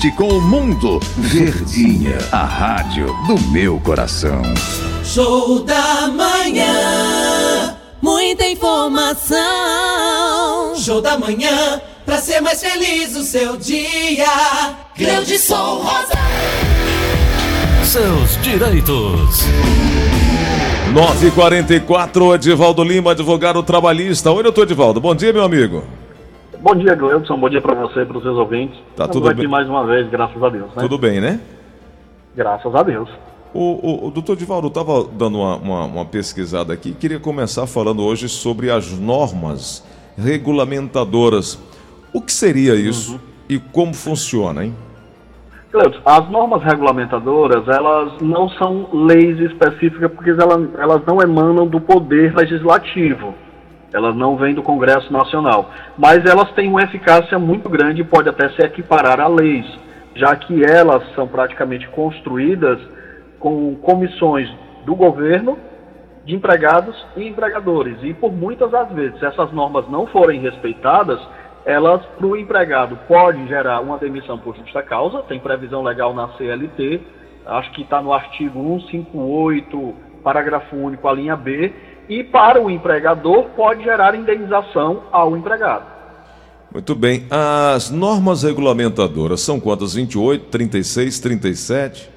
conecte com o mundo. Verdinha, a rádio do meu coração. Show da manhã, muita informação. Show da manhã, pra ser mais feliz o seu dia. Gleudson Rosa. Seus direitos. 9h44, Edvaldo Lima, advogado trabalhista. Onde eu tô, Edvaldo? Bom dia, meu amigo. Bom dia, Gleudson. Bom dia para você e para os seus ouvintes. Tá tudo bem? Aqui mais uma vez, graças a Deus, né? Tudo bem, né? Graças a Deus. O doutor Divaldo estava dando uma pesquisada aqui. Queria começar falando hoje sobre as normas regulamentadoras. O que seria isso e como funciona, hein? Gleudson, as normas regulamentadoras, elas não são leis específicas porque elas não emanam do poder legislativo. Elas não vêm do Congresso Nacional, mas elas têm uma eficácia muito grande e pode até se equiparar a leis, já que elas são praticamente construídas com comissões do governo, de empregados e empregadores. E por muitas das vezes, se essas normas não forem respeitadas, elas para o empregado podem gerar uma demissão por justa causa, tem previsão legal na CLT, acho que está no artigo 158, parágrafo único, a linha B, e para o empregador pode gerar indenização ao empregado. Muito bem. As normas regulamentadoras são quantas? 28, 36, 37?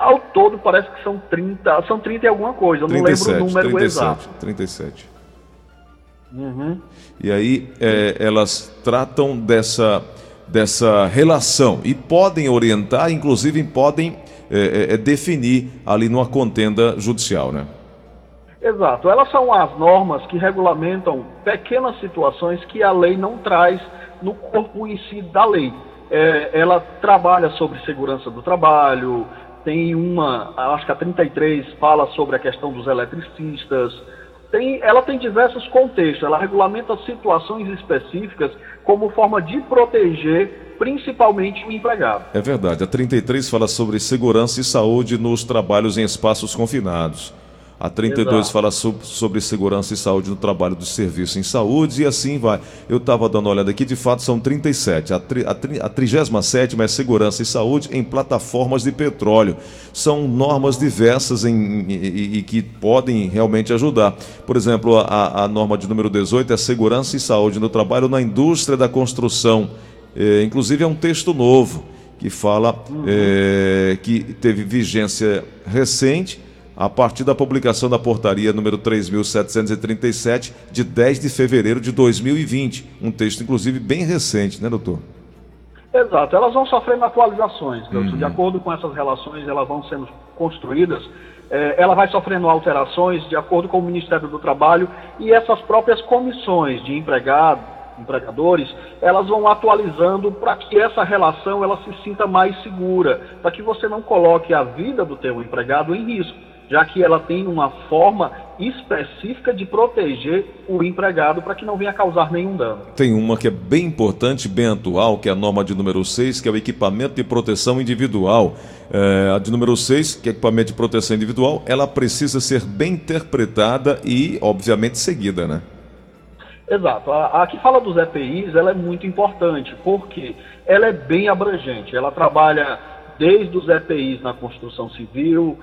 Ao todo parece que são 30, são 30 e alguma coisa, eu 37, não lembro o número 37, exato. 37. E aí elas tratam dessa relação e podem orientar, inclusive podem definir ali numa contenda judicial, né? Exato. Elas são as normas que regulamentam pequenas situações que a lei não traz no corpo em si da lei. Ela trabalha sobre segurança do trabalho, tem uma, acho que a 33 fala sobre a questão dos eletricistas, ela tem diversos contextos, ela regulamenta situações específicas como forma de proteger principalmente o empregado. É verdade, a 33 fala sobre segurança e saúde nos trabalhos em espaços confinados. A 32 Exato. Fala sobre segurança e saúde no trabalho do serviço em saúde e assim vai. Eu estava dando uma olhada aqui, de fato são 37. A 37ª é segurança e saúde em plataformas de petróleo. São normas diversas e que podem realmente ajudar. Por exemplo, a norma de número 18 é segurança e saúde no trabalho na indústria da construção. Inclusive é um texto novo que fala que teve vigência recente, a partir da publicação da portaria número 3.737, de 10 de fevereiro de 2020. Um texto, inclusive, bem recente, né, doutor? Exato. Elas vão sofrendo atualizações. De acordo com essas relações, elas vão sendo construídas. Ela vai sofrendo alterações de acordo com o Ministério do Trabalho e essas próprias comissões de empregadores, elas vão atualizando para que essa relação ela se sinta mais segura, para que você não coloque a vida do teu empregado em risco, já que ela tem uma forma específica de proteger o empregado para que não venha causar nenhum dano. Tem uma que é bem importante, bem atual, que é a norma de número 6, que é o equipamento de proteção individual. A de número 6, que é equipamento de proteção individual, ela precisa ser bem interpretada e, obviamente, seguida, né? Exato. A que fala dos EPIs, ela é muito importante, porque ela é bem abrangente. Ela trabalha desde os EPIs na construção civil,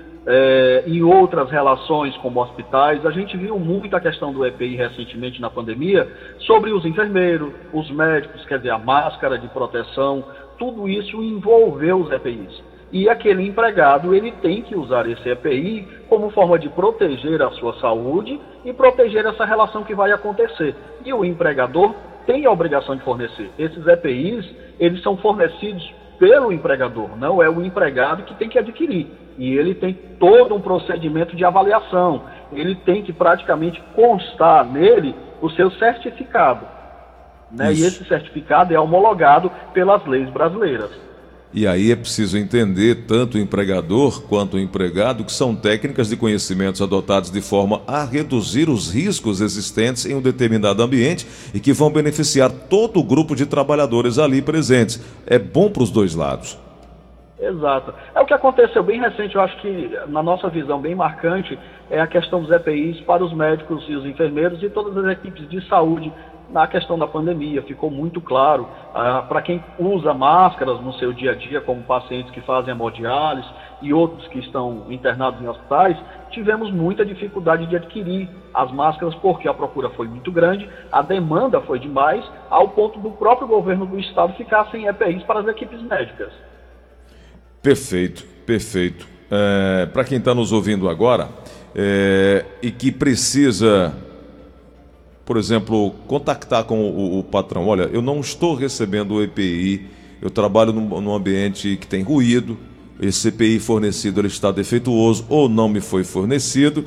em outras relações como hospitais. A gente viu muito a questão do EPI recentemente na pandemia sobre os enfermeiros, os médicos, quer dizer, a máscara de proteção, tudo isso envolveu os EPIs. E aquele empregado, ele tem que usar esse EPI como forma de proteger a sua saúde e proteger essa relação que vai acontecer. E o empregador tem a obrigação de fornecer. Esses EPIs, eles são fornecidos pelo empregador, não é o empregado que tem que adquirir. E ele tem todo um procedimento de avaliação. Ele tem que praticamente constar nele o seu certificado, né? E esse certificado é homologado pelas leis brasileiras. E aí é preciso entender, tanto o empregador quanto o empregado, que são técnicas de conhecimentos adotados de forma a reduzir os riscos existentes em um determinado ambiente e que vão beneficiar todo o grupo de trabalhadores ali presentes. É bom para os dois lados. Exato. É o que aconteceu bem recente, eu acho que, na nossa visão, bem marcante, é a questão dos EPIs para os médicos e os enfermeiros e todas as equipes de saúde na questão da pandemia. Ficou muito claro para quem usa máscaras no seu dia a dia, como pacientes que fazem hemodiálise e outros que estão internados em hospitais, tivemos muita dificuldade de adquirir as máscaras porque a procura foi muito grande, a demanda foi demais, ao ponto do próprio governo do estado ficar sem EPIs para as equipes médicas. Perfeito, perfeito. Para quem está nos ouvindo agora e que precisa, por exemplo, contactar com o patrão, olha, eu não estou recebendo o EPI, eu trabalho num ambiente que tem ruído, esse EPI fornecido ele está defeituoso ou não me foi fornecido,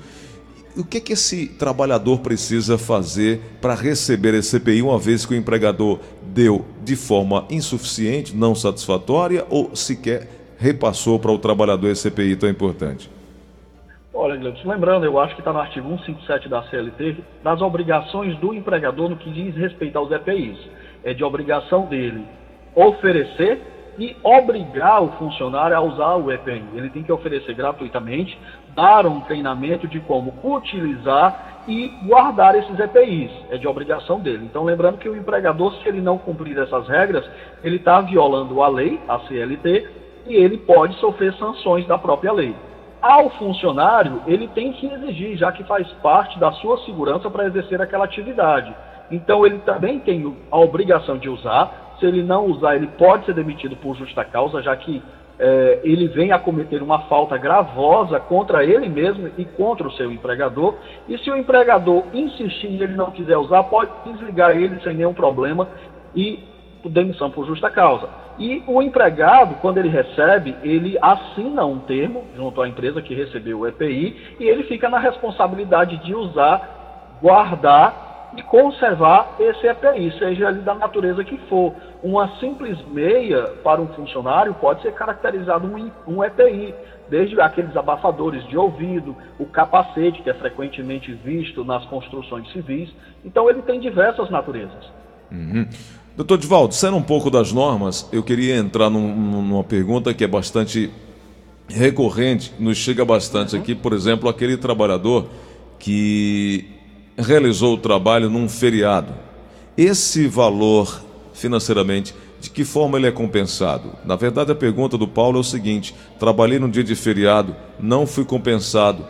o que esse trabalhador precisa fazer para receber esse EPI, uma vez que o empregador deu de forma insuficiente, não satisfatória ou sequer repassou para o trabalhador esse EPI tão importante? Olha, Gleudson, lembrando, eu acho que está no artigo 157 da CLT, das obrigações do empregador no que diz respeito aos EPIs. É de obrigação dele oferecer e obrigar o funcionário a usar o EPI. Ele tem que oferecer gratuitamente, dar um treinamento de como utilizar e guardar esses EPIs. É de obrigação dele. Então, lembrando que o empregador, se ele não cumprir essas regras, ele está violando a lei, a CLT, e ele pode sofrer sanções da própria lei. Ao funcionário, ele tem que exigir, já que faz parte da sua segurança para exercer aquela atividade. Então, ele também tem a obrigação de usar. Se ele não usar, ele pode ser demitido por justa causa, já que ele vem a cometer uma falta gravosa contra ele mesmo e contra o seu empregador. E se o empregador insistir e ele não quiser usar, pode desligar ele sem nenhum problema e demissão por justa causa. E o empregado, quando ele recebe, ele assina um termo junto à empresa que recebeu o EPI e ele fica na responsabilidade de usar, guardar e conservar esse EPI, seja ele da natureza que for. Uma simples meia para um funcionário pode ser caracterizado um EPI, desde aqueles abafadores de ouvido, o capacete que é frequentemente visto nas construções civis. Então ele tem diversas naturezas. Uhum. Doutor Divaldo, saindo um pouco das normas, eu queria entrar numa pergunta que é bastante recorrente, nos chega bastante aqui, por exemplo, aquele trabalhador que realizou o trabalho num feriado. Esse valor, financeiramente, de que forma ele é compensado? Na verdade, a pergunta do Paulo é o seguinte: trabalhei num dia de feriado, não fui compensado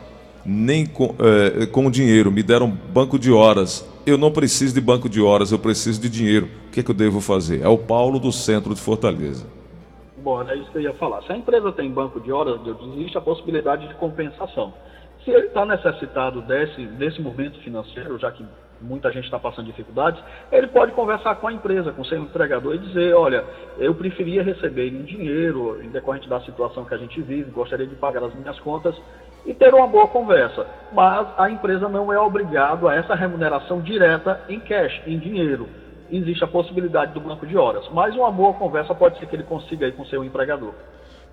nem com dinheiro, me deram banco de horas. Eu não preciso de banco de horas, eu preciso de dinheiro. O que é que eu devo fazer? É o Paulo do centro de Fortaleza. Bom, é isso que eu ia falar. Se a empresa tem banco de horas, existe a possibilidade de compensação. Se ele está necessitado desse momento financeiro, já que muita gente está passando dificuldades, ele pode conversar com a empresa, com o seu empregador e dizer: olha, eu preferia receber em dinheiro, em decorrente da situação que a gente vive, gostaria de pagar as minhas contas, e ter uma boa conversa, mas a empresa não é obrigada a essa remuneração direta em cash, em dinheiro. Existe a possibilidade do banco de horas, mas uma boa conversa pode ser que ele consiga aí com seu empregador.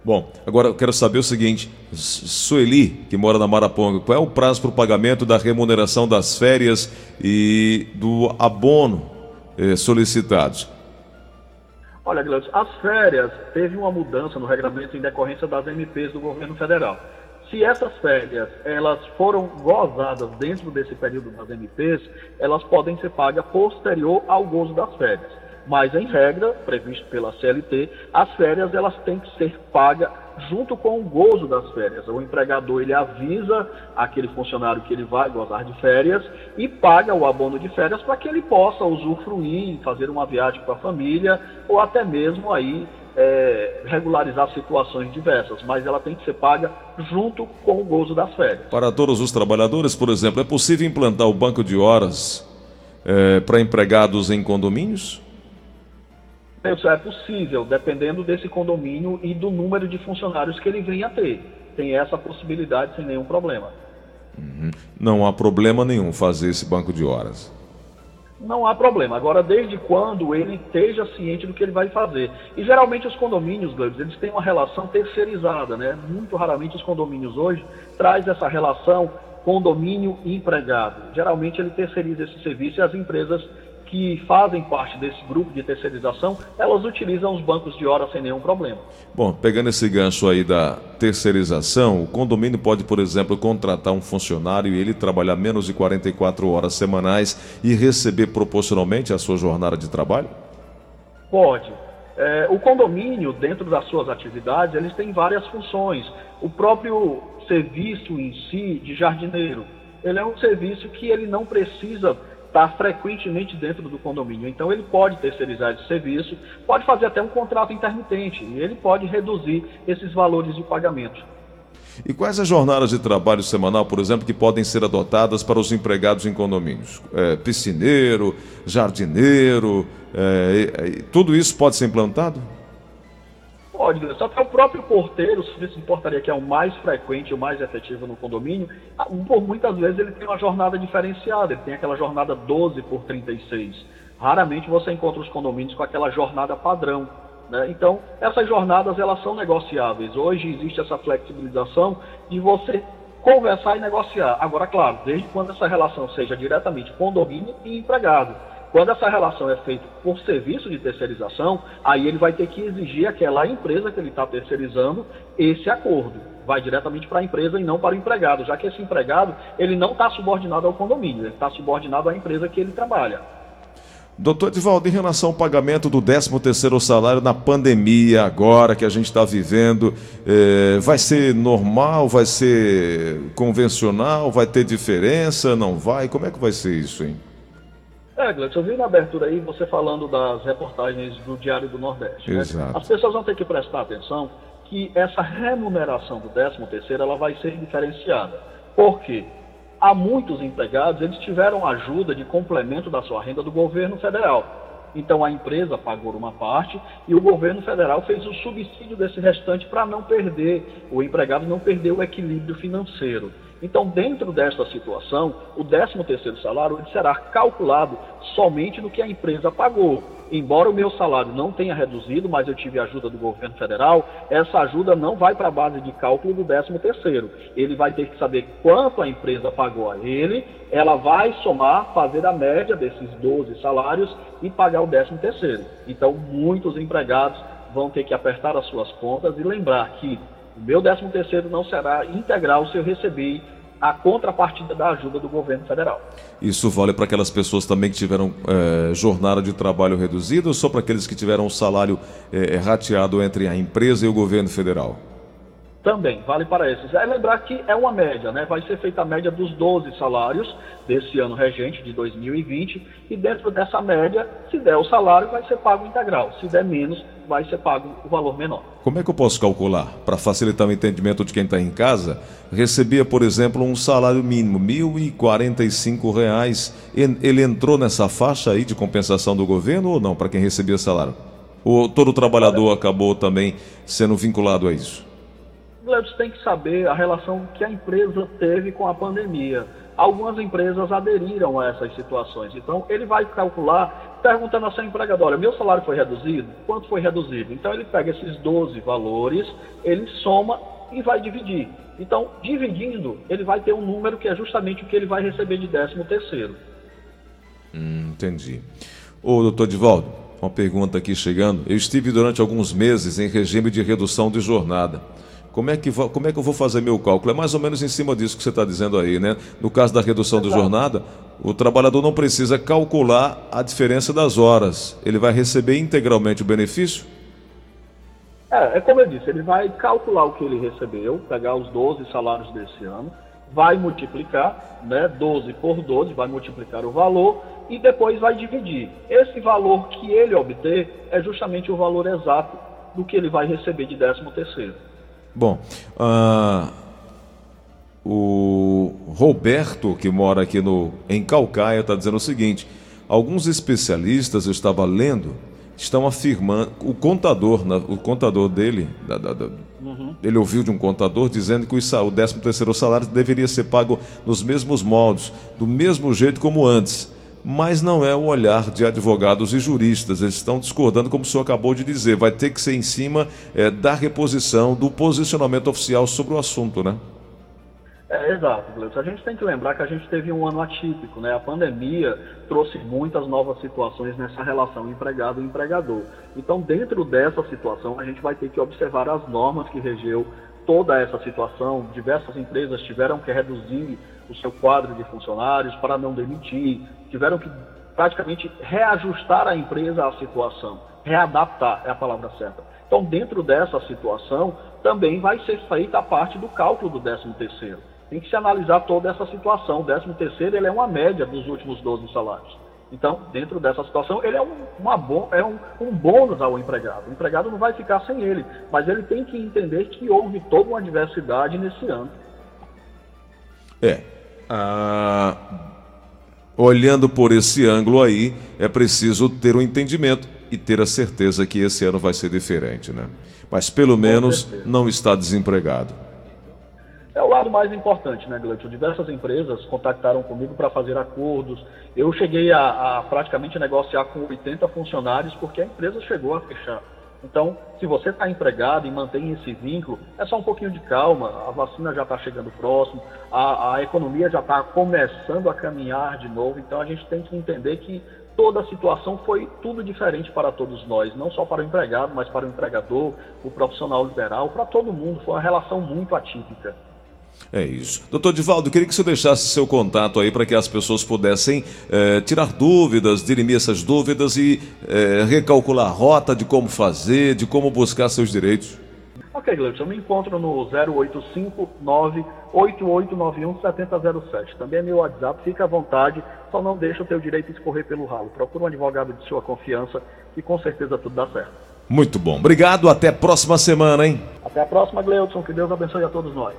Bom, agora eu quero saber o seguinte, Sueli, que mora na Maraponga, qual é o prazo para o pagamento da remuneração das férias e do abono solicitados? Olha, Glândio, as férias teve uma mudança no regulamento em decorrência das MPs do governo federal. Se essas férias elas foram gozadas dentro desse período das MPs, elas podem ser pagas posterior ao gozo das férias. Mas, em regra, previsto pela CLT, as férias elas têm que ser pagas junto com o gozo das férias. O empregador ele avisa aquele funcionário que ele vai gozar de férias e paga o abono de férias para que ele possa usufruir, fazer uma viagem com a família ou até mesmo aí regularizar situações diversas, mas ela tem que ser paga junto com o gozo das férias. Para todos os trabalhadores, por exemplo, é possível implantar o banco de horas para empregados em condomínios? É possível, dependendo desse condomínio e do número de funcionários que ele venha a ter. Tem essa possibilidade sem nenhum problema. Uhum. Não há problema nenhum fazer esse banco de horas. Não há problema. Agora, desde quando ele esteja ciente do que ele vai fazer. E geralmente os condomínios, Gleves, eles têm uma relação terceirizada, né? Muito raramente os condomínios hoje trazem essa relação condomínio e empregado. Geralmente ele terceiriza esse serviço e as empresas que fazem parte desse grupo de terceirização, elas utilizam os bancos de hora sem nenhum problema. Bom, pegando esse gancho aí da terceirização, o condomínio pode, por exemplo, contratar um funcionário e ele trabalhar menos de 44 horas semanais e receber proporcionalmente a sua jornada de trabalho? Pode. O condomínio, dentro das suas atividades, eles têm várias funções. O próprio serviço em si de jardineiro, ele é um serviço que ele não precisa está frequentemente dentro do condomínio. Então, ele pode terceirizar esse serviço, pode fazer até um contrato intermitente, e ele pode reduzir esses valores de pagamento. E quais as jornadas de trabalho semanal, por exemplo, que podem ser adotadas para os empregados em condomínios? Piscineiro, jardineiro, tudo isso pode ser implantado? Pode, só que o próprio porteiro, o serviço de portaria, que é o mais frequente, o mais efetivo no condomínio, por muitas vezes ele tem uma jornada diferenciada, ele tem aquela jornada 12/36. Raramente você encontra os condomínios com aquela jornada padrão, né? Então, essas jornadas, elas são negociáveis. Hoje existe essa flexibilização de você conversar e negociar. Agora, claro, desde quando essa relação seja diretamente condomínio e empregado. Quando essa relação é feita por serviço de terceirização, aí ele vai ter que exigir àquela empresa que ele está terceirizando esse acordo. Vai diretamente para a empresa e não para o empregado, já que esse empregado ele não está subordinado ao condomínio, ele está subordinado à empresa que ele trabalha. Doutor Edvaldo, em relação ao pagamento do 13º salário na pandemia agora que a gente está vivendo, vai ser normal, vai ser convencional, vai ter diferença, não vai? Como é que vai ser isso, hein? Gleves, eu vi na abertura aí você falando das reportagens do Diário do Nordeste. Exato. Né? As pessoas vão ter que prestar atenção que essa remuneração do 13º, ela vai ser diferenciada. Por quê? Há muitos empregados, eles tiveram ajuda de complemento da sua renda do governo federal. Então, a empresa pagou uma parte e o governo federal fez o subsídio desse restante para não perder, o empregado não perder o equilíbrio financeiro. Então, dentro desta situação, o 13º salário ele será calculado somente no que a empresa pagou. Embora o meu salário não tenha reduzido, mas eu tive ajuda do governo federal, essa ajuda não vai para a base de cálculo do 13º. Ele vai ter que saber quanto a empresa pagou a ele, ela vai somar, fazer a média desses 12 salários e pagar o 13º. Então, muitos empregados vão ter que apertar as suas contas e lembrar que o meu 13º não será integral se eu receber a contrapartida da ajuda do governo federal. Isso vale para aquelas pessoas também que tiveram jornada de trabalho reduzida ou só para aqueles que tiveram o salário rateado entre a empresa e o governo federal? Também, vale para esses. É lembrar que é uma média, né? Vai ser feita a média dos 12 salários desse ano regente, de 2020, e dentro dessa média, se der o salário, vai ser pago integral. Se der menos, vai ser pago o valor menor. Como é que eu posso calcular? Para facilitar o entendimento de quem está em casa, recebia, por exemplo, um salário mínimo, R$ 1.045. Ele entrou nessa faixa aí de compensação do governo ou não, para quem recebia salário? Ou todo trabalhador acabou também sendo vinculado a isso? Glândio tem que saber a relação que a empresa teve com a pandemia. Algumas empresas aderiram a essas situações. Então, ele vai calcular, perguntando à sua empregadora, meu salário foi reduzido? Quanto foi reduzido? Então, ele pega esses 12 valores, ele soma e vai dividir. Então, dividindo, ele vai ter um número que é justamente o que ele vai receber de 13º. Entendi. Ô, doutor Divaldo, uma pergunta aqui chegando. Eu estive durante alguns meses em regime de redução de jornada. Como é que eu vou fazer meu cálculo? É mais ou menos em cima disso que você está dizendo aí, né? No caso da redução de jornada, o trabalhador não precisa calcular a diferença das horas. Ele vai receber integralmente o benefício? É como eu disse, ele vai calcular o que ele recebeu, pegar os 12 salários desse ano, vai multiplicar, né, 12 por 12, vai multiplicar o valor e depois vai dividir. Esse valor que ele obter é justamente o valor exato do que ele vai receber de 13º. Bom, o Roberto, que mora aqui em Calcaia, está dizendo o seguinte: alguns especialistas, eu estava lendo, estão afirmando, o contador dele, ele ouviu de um contador dizendo que o 13º salário deveria ser pago nos mesmos moldes, do mesmo jeito como antes. Mas não é o olhar de advogados e juristas, eles estão discordando, como o senhor acabou de dizer, vai ter que ser em cima da reposição, do posicionamento oficial sobre o assunto, né? É, exato, Gleves. A gente tem que lembrar que a gente teve um ano atípico, né? A pandemia trouxe muitas novas situações nessa relação empregado-empregador. Então, dentro dessa situação, a gente vai ter que observar as normas que regeu toda essa situação. Diversas empresas tiveram que reduzir o seu quadro de funcionários para não demitir, tiveram que praticamente reajustar a empresa à situação, readaptar é a palavra certa. Então, dentro dessa situação, também vai ser feita a parte do cálculo do 13º. Tem que se analisar toda essa situação. O 13º ele é uma média dos últimos 12 salários. Então, dentro dessa situação, ele é um bônus ao empregado. O empregado não vai ficar sem ele, mas ele tem que entender que houve toda uma diversidade nesse ano. Olhando por esse ângulo aí, é preciso ter um entendimento e ter a certeza que esse ano vai ser diferente, né? Mas pelo menos não está desempregado. É o lado mais importante, né, Glutio? Diversas empresas contactaram comigo para fazer acordos. Eu cheguei a praticamente negociar com 80 funcionários porque a empresa chegou a fechar. Então, se você está empregado e mantém esse vínculo, é só um pouquinho de calma. A vacina já está chegando próximo, a economia já está começando a caminhar de novo. Então, a gente tem que entender que toda a situação foi tudo diferente para todos nós, não só para o empregado, mas para o empregador, o profissional liberal, para todo mundo. Foi uma relação muito atípica. É isso. Doutor Divaldo, queria que você deixasse seu contato aí para que as pessoas pudessem tirar dúvidas, dirimir essas dúvidas e recalcular a rota de como fazer, de como buscar seus direitos. Ok, Gleudson, eu me encontro no 085-98891-7007. Também é meu WhatsApp, fica à vontade, só não deixa o teu direito escorrer pelo ralo. Procura um advogado de sua confiança e com certeza tudo dá certo. Muito bom, obrigado, até a próxima semana, hein? Até a próxima, Gleudson, que Deus abençoe a todos nós.